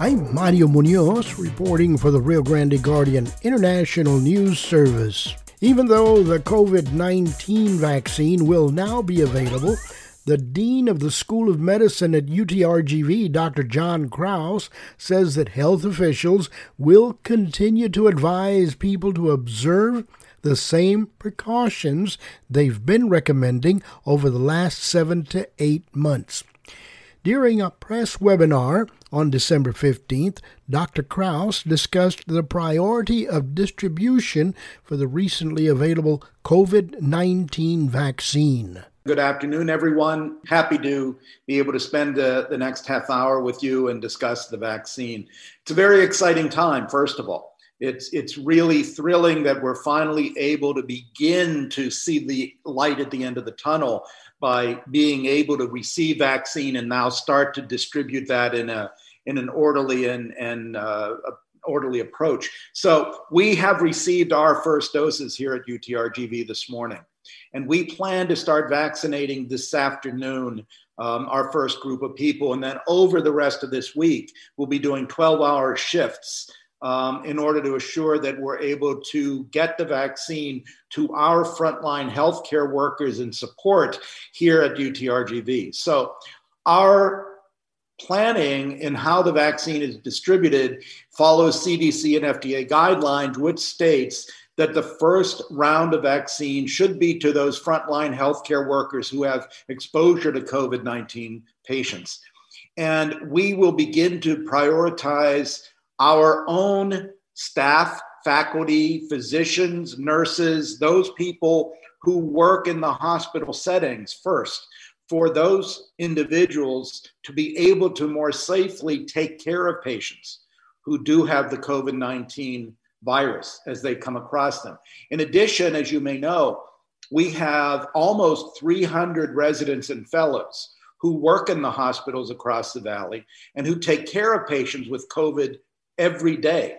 I'm Mario Munoz, reporting for the Rio Grande Guardian International News Service. Even though the COVID-19 vaccine will now be available, the Dean of the School of Medicine at UTRGV, Dr. John Krause, says that health officials will continue to advise people to observe the same precautions they've been recommending over the last 7 to 8 months. During a press webinar on December 15th, Dr. Krause discussed the priority of distribution for the recently available COVID-19 vaccine. Good afternoon, everyone. Happy to be able to spend the next half hour with you and discuss the vaccine. It's a very exciting time, first of all. It's really thrilling that we're finally able to begin to see the light at the end of the tunnel by being able to receive vaccine and now start to distribute that in an orderly and orderly approach. So we have received our first doses here at UTRGV this morning, and we plan to start vaccinating this afternoon our first group of people, and then over the rest of this week we'll be doing 12-hour shifts in order to assure that we're able to get the vaccine to our frontline healthcare workers in support here at UTRGV. So our planning in how the vaccine is distributed follows CDC and FDA guidelines, which states that the first round of vaccine should be to those frontline healthcare workers who have exposure to COVID-19 patients. And we will begin to prioritize our own staff, faculty, physicians, nurses, those people who work in the hospital settings first, for those individuals to be able to more safely take care of patients who do have the COVID-19 virus as they come across them. In addition, as you may know, we have almost 300 residents and fellows who work in the hospitals across the valley and who take care of patients with COVID every day.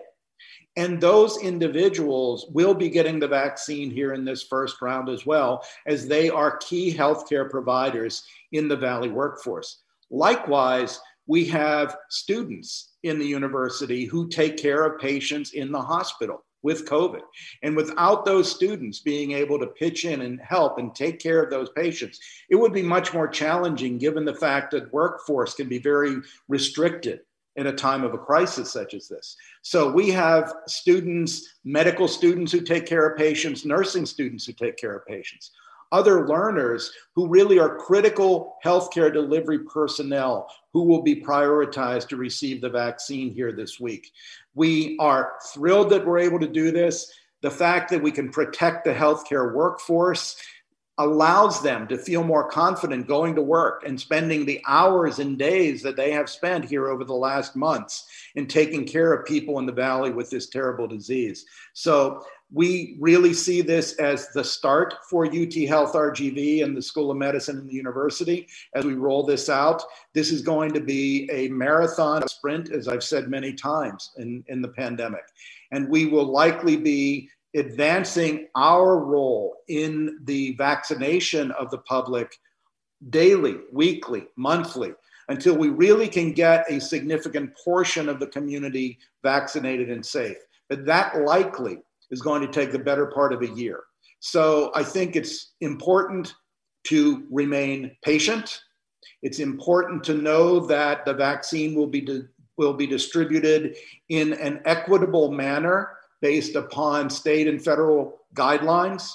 And those individuals will be getting the vaccine here in this first round as well, as they are key healthcare providers in the Valley workforce. Likewise, we have students in the university who take care of patients in the hospital with COVID. And without those students being able to pitch in and help and take care of those patients, it would be much more challenging given the fact that workforce can be very restricted in a time of a crisis such as this. So we have students, medical students who take care of patients, nursing students who take care of patients, other learners who really are critical healthcare delivery personnel who will be prioritized to receive the vaccine here this week. We are thrilled that we're able to do this. The fact that we can protect the healthcare workforce allows them to feel more confident going to work and spending the hours and days that they have spent here over the last months in taking care of people in the Valley with this terrible disease. So we really see this as the start for UT Health RGV and the School of Medicine and the university as we roll this out. This is going to be a marathon, a sprint, as I've said many times in the pandemic. And we will likely be advancing our role in the vaccination of the public daily, weekly, monthly, until we really can get a significant portion of the community vaccinated and safe. But that likely is going to take the better part of a year. So I think it's important to remain patient. It's important to know that the vaccine will be distributed in an equitable manner based upon state and federal guidelines.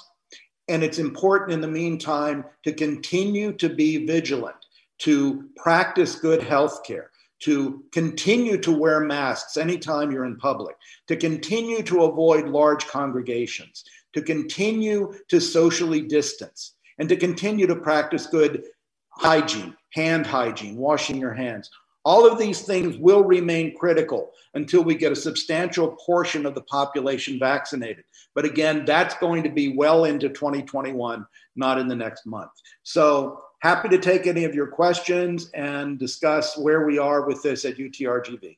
And it's important in the meantime to continue to be vigilant, to practice good healthcare, to continue to wear masks anytime you're in public, to continue to avoid large congregations, to continue to socially distance, and to continue to practice good hygiene, hand hygiene, washing your hands. All of these things will remain critical until we get a substantial portion of the population vaccinated. But again, that's going to be well into 2021, not in the next month. So happy to take any of your questions and discuss where we are with this at UTRGV.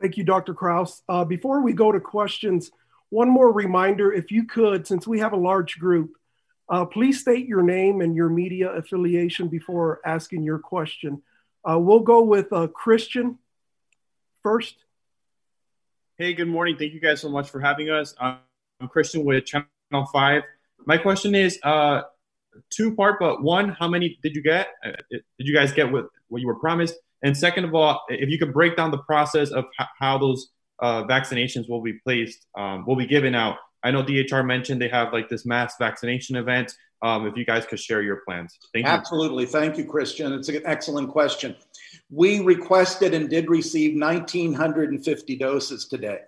Thank you, Dr. Krause. Before we go to questions, one more reminder, if you could, since we have a large group, please state your name and your media affiliation before asking your question. We'll go with Christian first. Hey, good morning. Thank you guys so much for having us. I'm Christian with Channel 5. My question is two-part, but one, how many did you get? Did you guys get what you were promised? And second of all, if you could break down the process of how those vaccinations will be placed, will be given out. I know DHR mentioned they have like this mass vaccination event. If you guys could share your plans. Thank you. Absolutely. Thank you, Christian. It's an excellent question. We requested and did receive 1,950 doses today.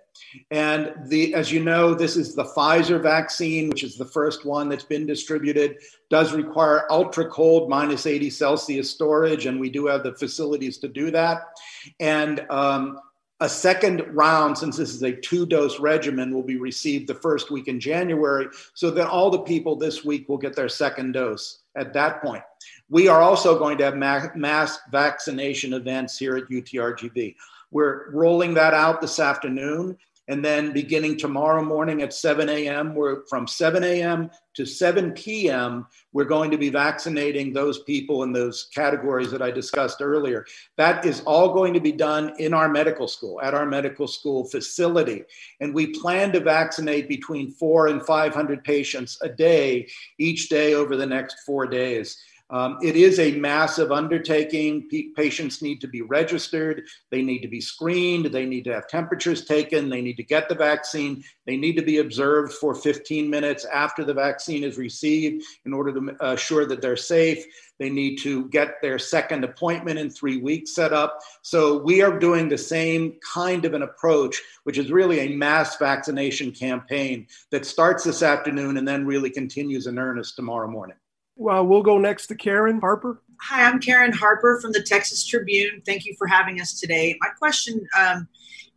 And as you know, this is the Pfizer vaccine, which is the first one that's been distributed, does require ultra cold minus 80 Celsius storage. And we do have the facilities to do that. And a second round, since this is a two-dose regimen, will be received the first week in January, so that all the people this week will get their second dose at that point. We are also going to have mass vaccination events here at UTRGV. We're rolling that out this afternoon, and then beginning tomorrow morning at 7 a.m., from 7 a.m. to 7 p.m., we're going to be vaccinating those people in those categories that I discussed earlier. That is all going to be done in our medical school, at our medical school facility. And we plan to vaccinate between 400 and 500 patients a day, each day over the next 4 days. It is a massive undertaking. Patients need to be registered. They need to be screened. They need to have temperatures taken. They need to get the vaccine. They need to be observed for 15 minutes after the vaccine is received in order to assure that they're safe. They need to get their second appointment in 3 weeks set up. So we are doing the same kind of an approach, which is really a mass vaccination campaign that starts this afternoon and then really continues in earnest tomorrow morning. Well, we'll go next to Karen Harper. Hi, I'm Karen Harper from the Texas Tribune. Thank you for having us today. My question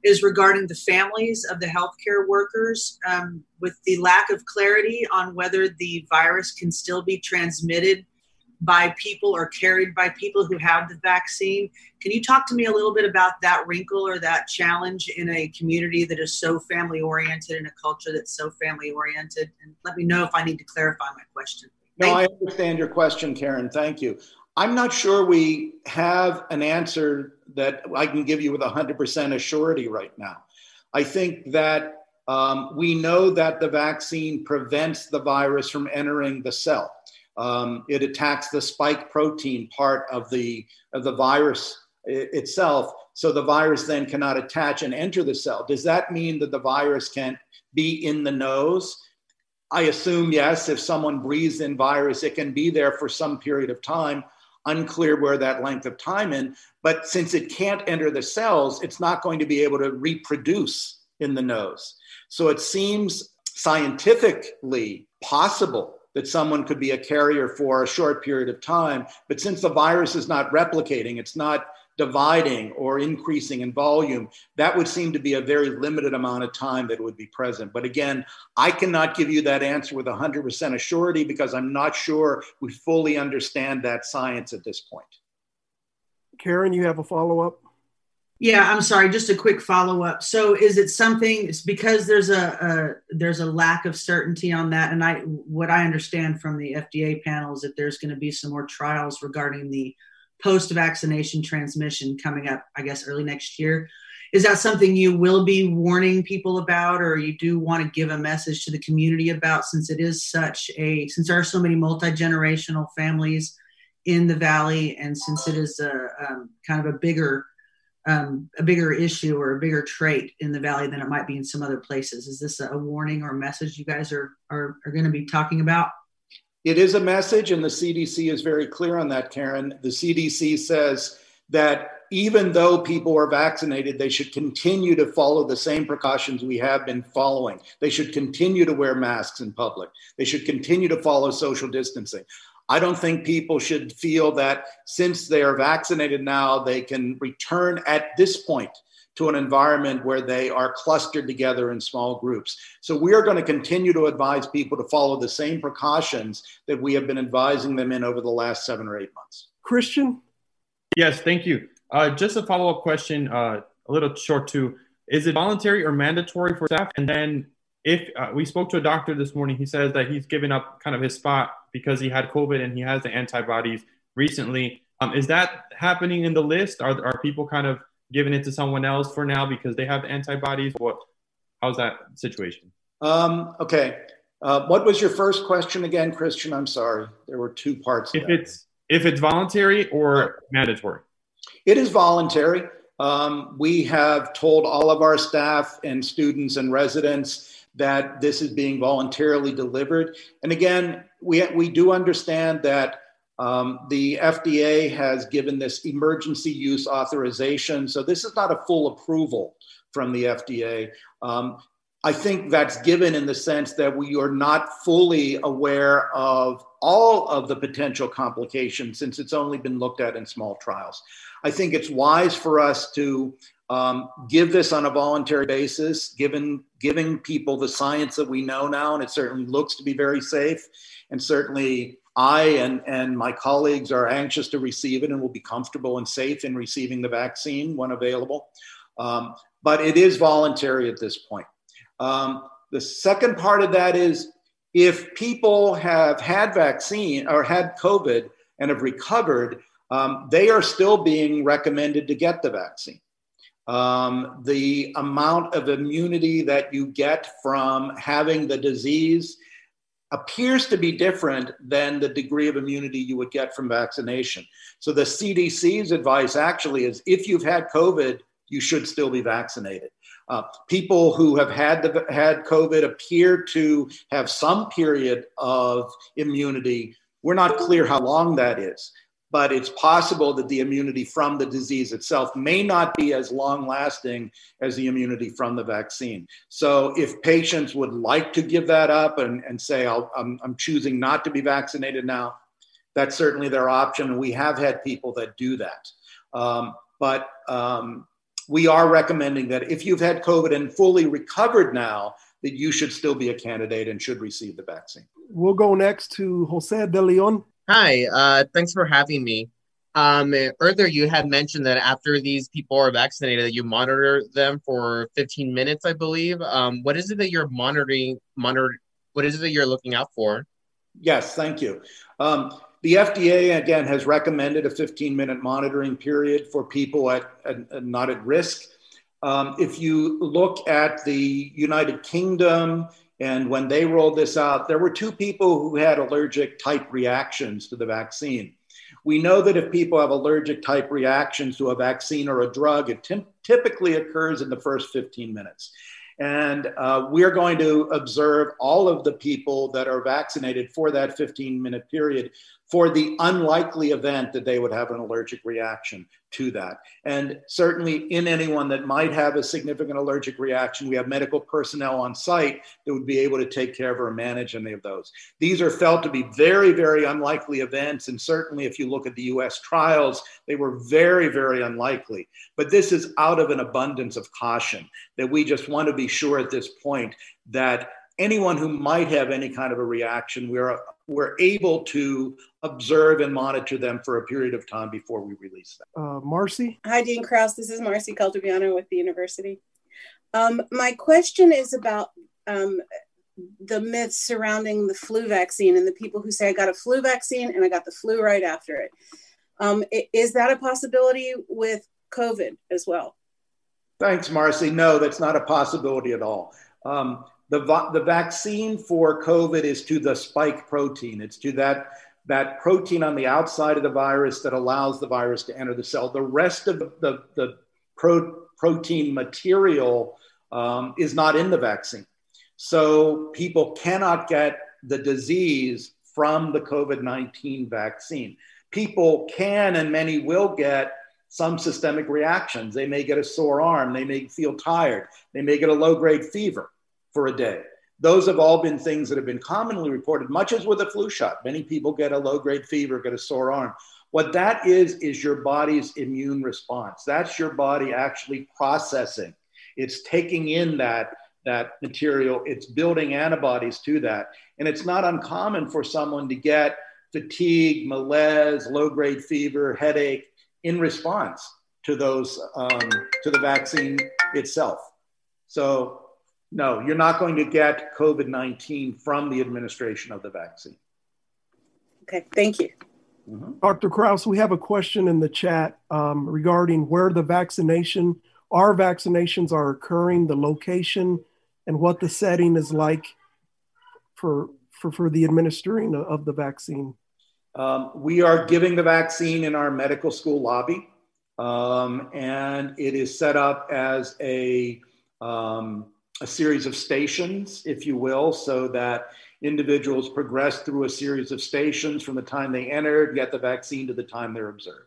is regarding the families of the healthcare workers. With the lack of clarity on whether the virus can still be transmitted by people or carried by people who have the vaccine, can you talk to me a little bit about that wrinkle or that challenge in a community that is so family-oriented, in a culture that's so family-oriented? And let me know if I need to clarify my question. No, I understand your question, Karen. Thank you. I'm not sure we have an answer that I can give you with 100% assurity right now. I think that we know that the vaccine prevents the virus from entering the cell. It attacks the spike protein part of the virus itself, so the virus then cannot attach and enter the cell. Does that mean that the virus can't be in the nose? I assume, yes, if someone breathes in virus, it can be there for some period of time, unclear where that length of time in, but since it can't enter the cells, it's not going to be able to reproduce in the nose. So it seems scientifically possible that someone could be a carrier for a short period of time, but since the virus is not replicating, it's not dividing or increasing in volume, that would seem to be a very limited amount of time that would be present. But again, I cannot give you that answer with 100% assurity because I'm not sure we fully understand that science at this point. Karen, you have a follow-up? Yeah, I'm sorry, just a quick follow-up. So is it something, it's because there's a lack of certainty on that, and what I understand from the FDA panel is that there's going to be some more trials regarding the post-vaccination transmission coming up, I guess, early next year. Is that something you will be warning people about, or you do want to give a message to the community about, since it is since there are so many multi-generational families in the Valley, and since it is kind of a bigger issue or a bigger trait in the Valley than it might be in some other places? Is this a warning or a message you guys are going to be talking about? It is a message, and the CDC is very clear on that, Karen. The CDC says that even though people are vaccinated, they should continue to follow the same precautions we have been following. They should continue to wear masks in public. They should continue to follow social distancing. I don't think people should feel that since they are vaccinated now, they can return at this point to an environment where they are clustered together in small groups. So we are going to continue to advise people to follow the same precautions that we have been advising them in over the last 7 or 8 months. Christian? Yes, thank you. Just a follow-up question, a little short too. Is it voluntary or mandatory for staff? And then if we spoke to a doctor this morning, he says that he's given up kind of his spot because he had COVID and he has the antibodies recently. Is that happening in the list? Are people kind of giving it to someone else for now because they have the antibodies? What? How's that situation? Okay. What was your first question again, Christian? I'm sorry. There were two parts. If it's voluntary or mandatory? It is voluntary. We have told all of our staff and students and residents that this is being voluntarily delivered. And again, we do understand that the FDA has given this emergency use authorization. So this is not a full approval from the FDA. I think that's given in the sense that we are not fully aware of all of the potential complications since it's only been looked at in small trials. I think it's wise for us to give this on a voluntary basis, giving people the science that we know now, and it certainly looks to be very safe. And certainly I and my colleagues are anxious to receive it and will be comfortable and safe in receiving the vaccine when available. But it is voluntary at this point. The second part of that is if people have had vaccine or had COVID and have recovered, they are still being recommended to get the vaccine. The amount of immunity that you get from having the disease appears to be different than the degree of immunity you would get from vaccination. So the CDC's advice actually is if you've had COVID, you should still be vaccinated. People who have had COVID appear to have some period of immunity. We're not clear how long that is, but it's possible that the immunity from the disease itself may not be as long lasting as the immunity from the vaccine. So if patients would like to give that up and say, I'm choosing not to be vaccinated now, that's certainly their option. We have had people that do that. We are recommending that if you've had COVID and fully recovered now, that you should still be a candidate and should receive the vaccine. We'll go next to Jose de Leon. Hi, thanks for having me. Earlier, you had mentioned that after these people are vaccinated, that you monitor them for 15 minutes, I believe. What is it that you're monitoring? What is it that you're looking out for? Yes, thank you. The FDA, again, has recommended a 15-minute monitoring period for people at not at risk. If you look at the United Kingdom, and when they rolled this out, there were two people who had allergic-type reactions to the vaccine. We know that if people have allergic-type reactions to a vaccine or a drug, it typically occurs in the first 15 minutes. And we're going to observe all of the people that are vaccinated for that 15-minute period for the unlikely event that they would have an allergic reaction to that. And certainly in anyone that might have a significant allergic reaction, we have medical personnel on site that would be able to take care of or manage any of those. These are felt to be very, very unlikely events. And certainly if you look at the US trials, they were very, very unlikely. But this is out of an abundance of caution that we just want to be sure at this point that anyone who might have any kind of a reaction, we're able to observe and monitor them for a period of time before we release them. Marcy? Hi, Dean Krause. This is Marcy Caltabiano with the university. My question is about the myths surrounding the flu vaccine and the people who say, I got a flu vaccine and I got the flu right after it. Is that a possibility with COVID as well? Thanks, Marcy. No, that's not a possibility at all. The vaccine for COVID is to the spike protein. It's to that protein on the outside of the virus that allows the virus to enter the cell. The rest of the protein material is not in the vaccine. So people cannot get the disease from the COVID-19 vaccine. People can and many will get some systemic reactions. They may get a sore arm. They may feel tired. They may get a low-grade fever for a day. Those have all been things that have been commonly reported, much as with a flu shot. Many people get a low-grade fever, get a sore arm. What that is your body's immune response. That's your body actually processing. It's taking in that material. It's building antibodies to that. And it's not uncommon for someone to get fatigue, malaise, low-grade fever, headache in response to those, to the vaccine itself. So no, you're not going to get COVID-19 from the administration of the vaccine. Okay, thank you. Mm-hmm. Dr. Krause, we have a question in the chat regarding where our vaccinations are occurring, the location, and what the setting is like for the administering of the vaccine. We are giving the vaccine in our medical school lobby, and it is set up as a series of stations, if you will, so that individuals progress through a series of stations from the time they entered, get the vaccine, to the time they're observed.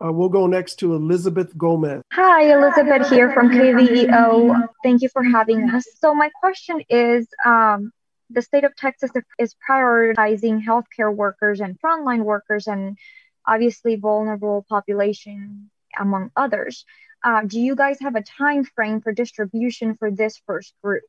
We'll go next to Elizabeth Gomez. Hi, Elizabeth here from KVEO. Thank you for having us. So my question is, the state of Texas is prioritizing healthcare workers and frontline workers and obviously vulnerable population, among others. Do you guys have a time frame for distribution for this first group?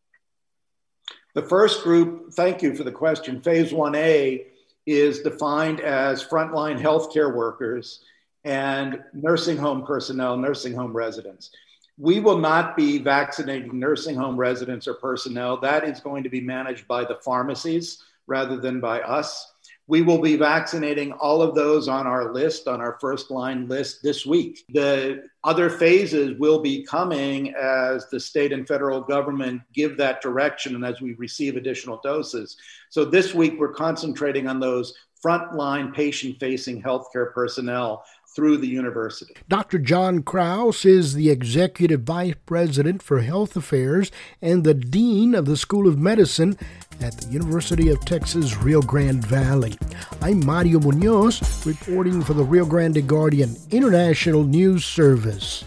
The first group, thank you for the question. Phase 1A is defined as frontline healthcare workers and nursing home personnel, nursing home residents. We will not be vaccinating nursing home residents or personnel. That is going to be managed by the pharmacies rather than by us. We will be vaccinating all of those on our list, on our first line list this week. The other phases will be coming as the state and federal government give that direction and as we receive additional doses. So this week we're concentrating on those frontline patient-facing healthcare personnel through the university. Dr. John Krause is the Executive Vice President for Health Affairs and the Dean of the School of Medicine at the University of Texas, Rio Grande Valley. I'm Mario Munoz, reporting for the Rio Grande Guardian International News Service.